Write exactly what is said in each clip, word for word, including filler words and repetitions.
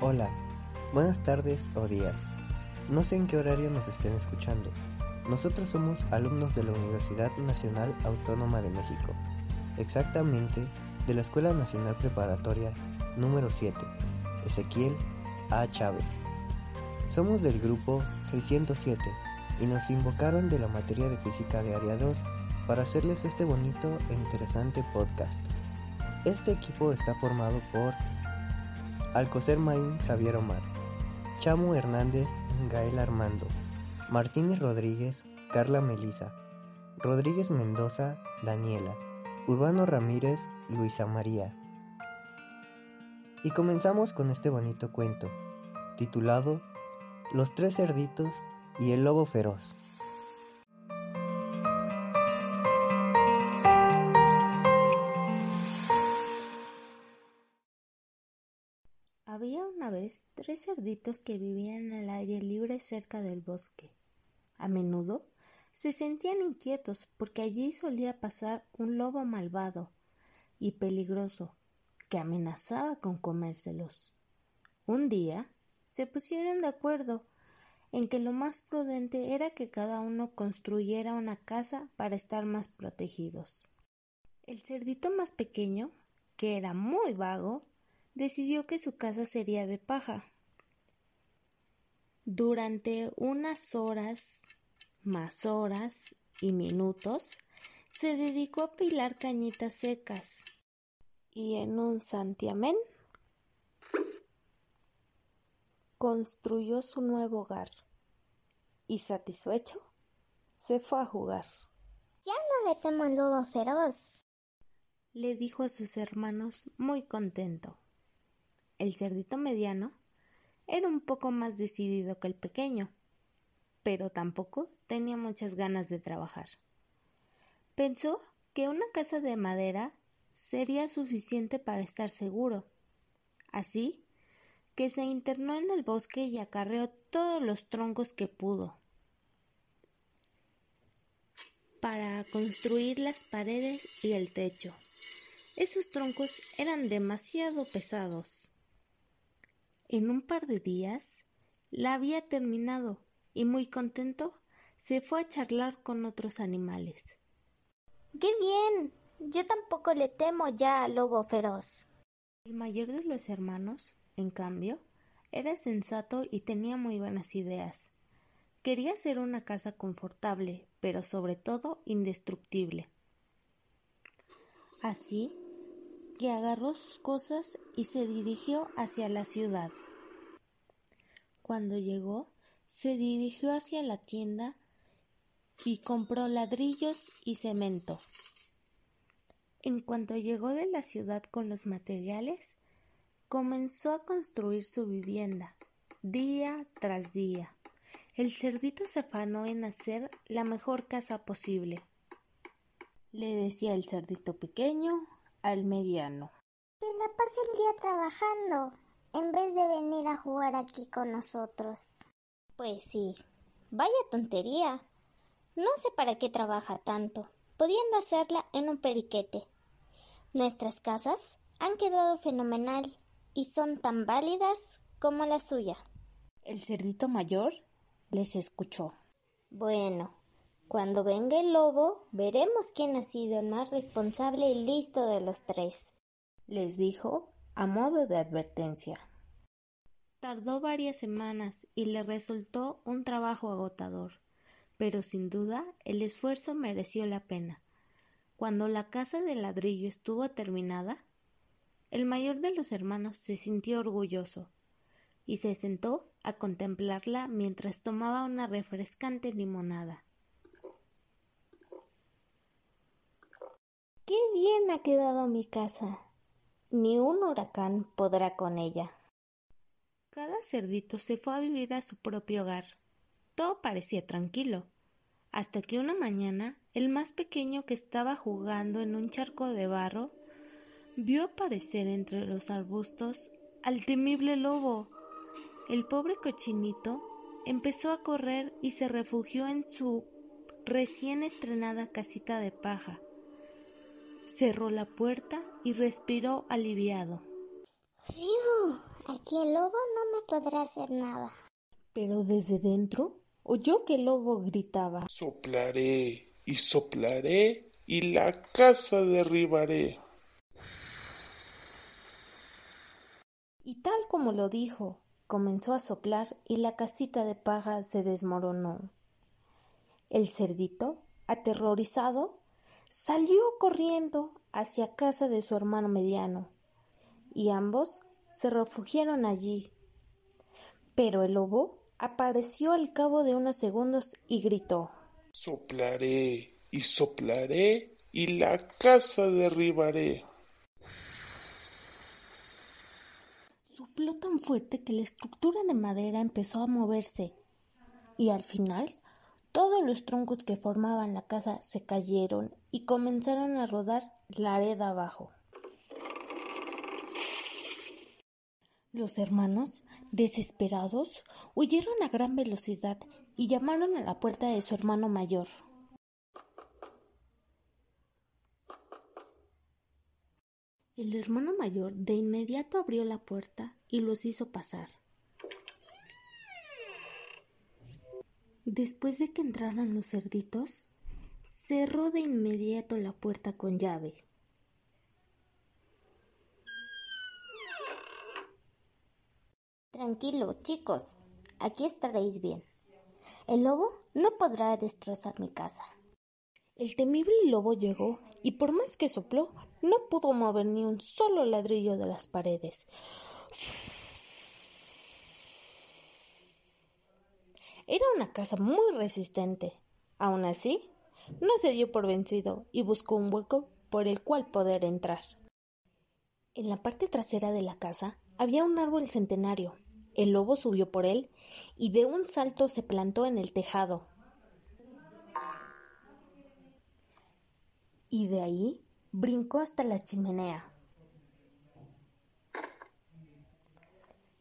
Hola, buenas tardes o días. No sé en qué horario nos estén escuchando. Nosotros somos alumnos de la Universidad Nacional Autónoma de México, exactamente de la Escuela Nacional Preparatoria Número siete, Ezequiel A. Chávez. Somos del grupo seiscientos siete y nos invocaron de la materia de física de área dos para hacerles este bonito e interesante podcast. Este equipo está formado por Alcocer Marín Javier Omar, Chamo Hernández Gael Armando, Martínez Rodríguez Carla Melisa, Rodríguez Mendoza Daniela, Urbano Ramírez Luisa María. Y comenzamos con este bonito cuento, titulado Los tres cerditos y el lobo feroz. Había una vez tres cerditos que vivían al aire libre cerca del bosque. A menudo se sentían inquietos porque allí solía pasar un lobo malvado y peligroso que amenazaba con comérselos. Un día se pusieron de acuerdo en que lo más prudente era que cada uno construyera una casa para estar más protegidos. El cerdito más pequeño, que era muy vago, decidió que su casa sería de paja. Durante unas horas, más horas y minutos, se dedicó a apilar cañitas secas y en un santiamén construyó su nuevo hogar y, satisfecho, se fue a jugar. Ya no le temo al lobo feroz, le dijo a sus hermanos muy contento. El cerdito mediano era un poco más decidido que el pequeño, pero tampoco tenía muchas ganas de trabajar. Pensó que una casa de madera sería suficiente para estar seguro, así que se internó en el bosque y acarreó todos los troncos que pudo para construir las paredes y el techo. Esos troncos eran demasiado pesados. En un par de días la había terminado y, muy contento, se fue a charlar con otros animales. ¡Qué bien! Yo tampoco le temo ya al lobo feroz. El mayor de los hermanos, en cambio, era sensato y tenía muy buenas ideas. Quería hacer una casa confortable, pero sobre todo indestructible. Así que agarró sus cosas y se dirigió hacia la ciudad. Cuando llegó, se dirigió hacia la tienda y compró ladrillos y cemento. En cuanto llegó de la ciudad con los materiales, comenzó a construir su vivienda, día tras día. El cerdito se afanó en hacer la mejor casa posible. Le decía el cerdito pequeño al mediano: se la pasa el día trabajando, en vez de venir a jugar aquí con nosotros. Pues sí, vaya tontería. No sé para qué trabaja tanto, pudiendo hacerla en un periquete. Nuestras casas han quedado fenomenal y son tan válidas como la suya. El cerdito mayor les escuchó. Bueno, cuando venga el lobo, veremos quién ha sido el más responsable y listo de los tres, les dijo a modo de advertencia. Tardó varias semanas y le resultó un trabajo agotador, pero sin duda el esfuerzo mereció la pena. Cuando la casa de ladrillo estuvo terminada, el mayor de los hermanos se sintió orgulloso y se sentó a contemplarla mientras tomaba una refrescante limonada. ¡Qué bien ha quedado mi casa! Ni un huracán podrá con ella. Cada cerdito se fue a vivir a su propio hogar. Todo parecía tranquilo, hasta que una mañana el más pequeño, que estaba jugando en un charco de barro, vio aparecer entre los arbustos al temible lobo. El pobre cochinito empezó a correr y se refugió en su recién estrenada casita de paja. Cerró la puerta y respiró aliviado. ¡Fiu! Aquí el lobo no me podrá hacer nada. Pero desde dentro oyó que el lobo gritaba: soplaré y soplaré y la casa derribaré. Y tal como lo dijo, comenzó a soplar y la casita de paja se desmoronó. El cerdito, aterrorizado, salió corriendo hacia casa de su hermano mediano, y ambos se refugiaron allí. Pero el lobo apareció al cabo de unos segundos y gritó: soplaré y soplaré y la casa derribaré. Sopló tan fuerte que la estructura de madera empezó a moverse, y al final todos los troncos que formaban la casa se cayeron y comenzaron a rodar la pared abajo. Los hermanos, desesperados, huyeron a gran velocidad y llamaron a la puerta de su hermano mayor. El hermano mayor de inmediato abrió la puerta y los hizo pasar. Después de que entraran los cerditos, cerró de inmediato la puerta con llave. Tranquilo, chicos, aquí estaréis bien. El lobo no podrá destrozar mi casa. El temible lobo llegó y por más que sopló, no pudo mover ni un solo ladrillo de las paredes. Era una casa muy resistente. Aun así, no se dio por vencido y buscó un hueco por el cual poder entrar. En la parte trasera de la casa había un árbol centenario. El lobo subió por él y de un salto se plantó en el tejado. Y de ahí brincó hasta la chimenea.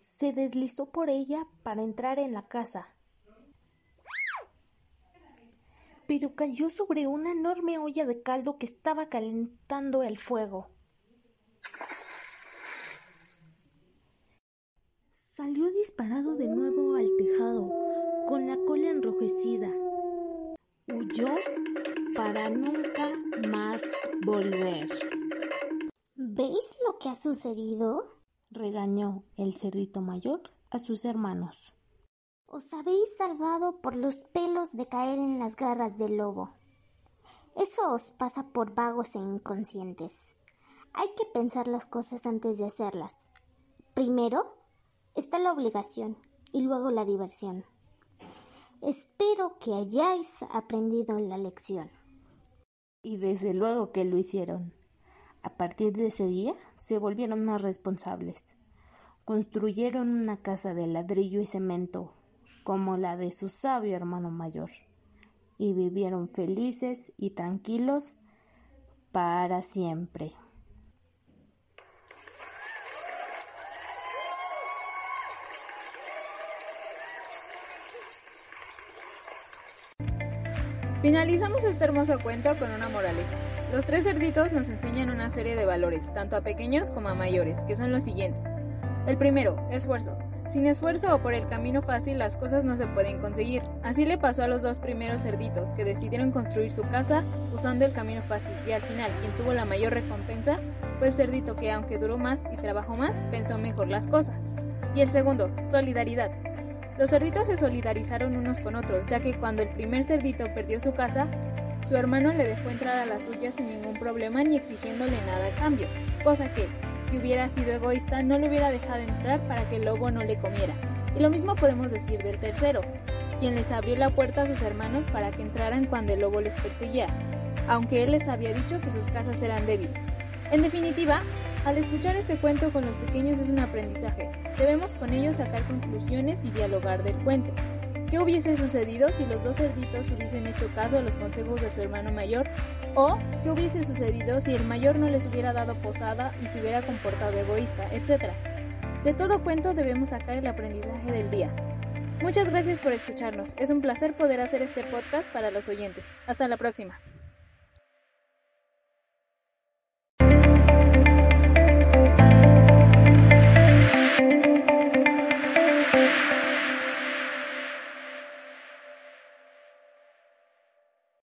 Se deslizó por ella para entrar en la casa, pero cayó sobre una enorme olla de caldo que estaba calentando el fuego. Salió disparado de nuevo al tejado, con la cola enrojecida. Huyó para nunca más volver. ¿Veis lo que ha sucedido?, regañó el cerdito mayor a sus hermanos. Os habéis salvado por los pelos de caer en las garras del lobo. Eso os pasa por vagos e inconscientes. Hay que pensar las cosas antes de hacerlas. Primero está la obligación y luego la diversión. Espero que hayáis aprendido la lección. Y desde luego que lo hicieron. A partir de ese día se volvieron más responsables. Construyeron una casa de ladrillo y cemento, como la de su sabio hermano mayor, y vivieron felices y tranquilos para siempre. Finalizamos este hermoso cuento con una moraleja. Los tres cerditos nos enseñan una serie de valores, tanto a pequeños como a mayores, que son los siguientes. El primero, esfuerzo. Sin esfuerzo o por el camino fácil, las cosas no se pueden conseguir. Así le pasó a los dos primeros cerditos, que decidieron construir su casa usando el camino fácil, y al final quien tuvo la mayor recompensa fue el cerdito que, aunque duró más y trabajó más, pensó mejor las cosas. Y el segundo, solidaridad. Los cerditos se solidarizaron unos con otros, ya que cuando el primer cerdito perdió su casa, su hermano le dejó entrar a la suya sin ningún problema ni exigiéndole nada a cambio, cosa que, si hubiera sido egoísta, no le hubiera dejado entrar para que el lobo no le comiera. Y lo mismo podemos decir del tercero, quien les abrió la puerta a sus hermanos para que entraran cuando el lobo les perseguía, aunque él les había dicho que sus casas eran débiles. En definitiva, al escuchar este cuento con los pequeños es un aprendizaje. Debemos con ellos sacar conclusiones y dialogar del cuento. ¿Qué hubiese sucedido si los dos cerditos hubiesen hecho caso a los consejos de su hermano mayor? ¿O qué hubiese sucedido si el mayor no les hubiera dado posada y se hubiera comportado egoísta, etcétera? De todo cuento debemos sacar el aprendizaje del día. Muchas gracias por escucharnos. Es un placer poder hacer este podcast para los oyentes. Hasta la próxima.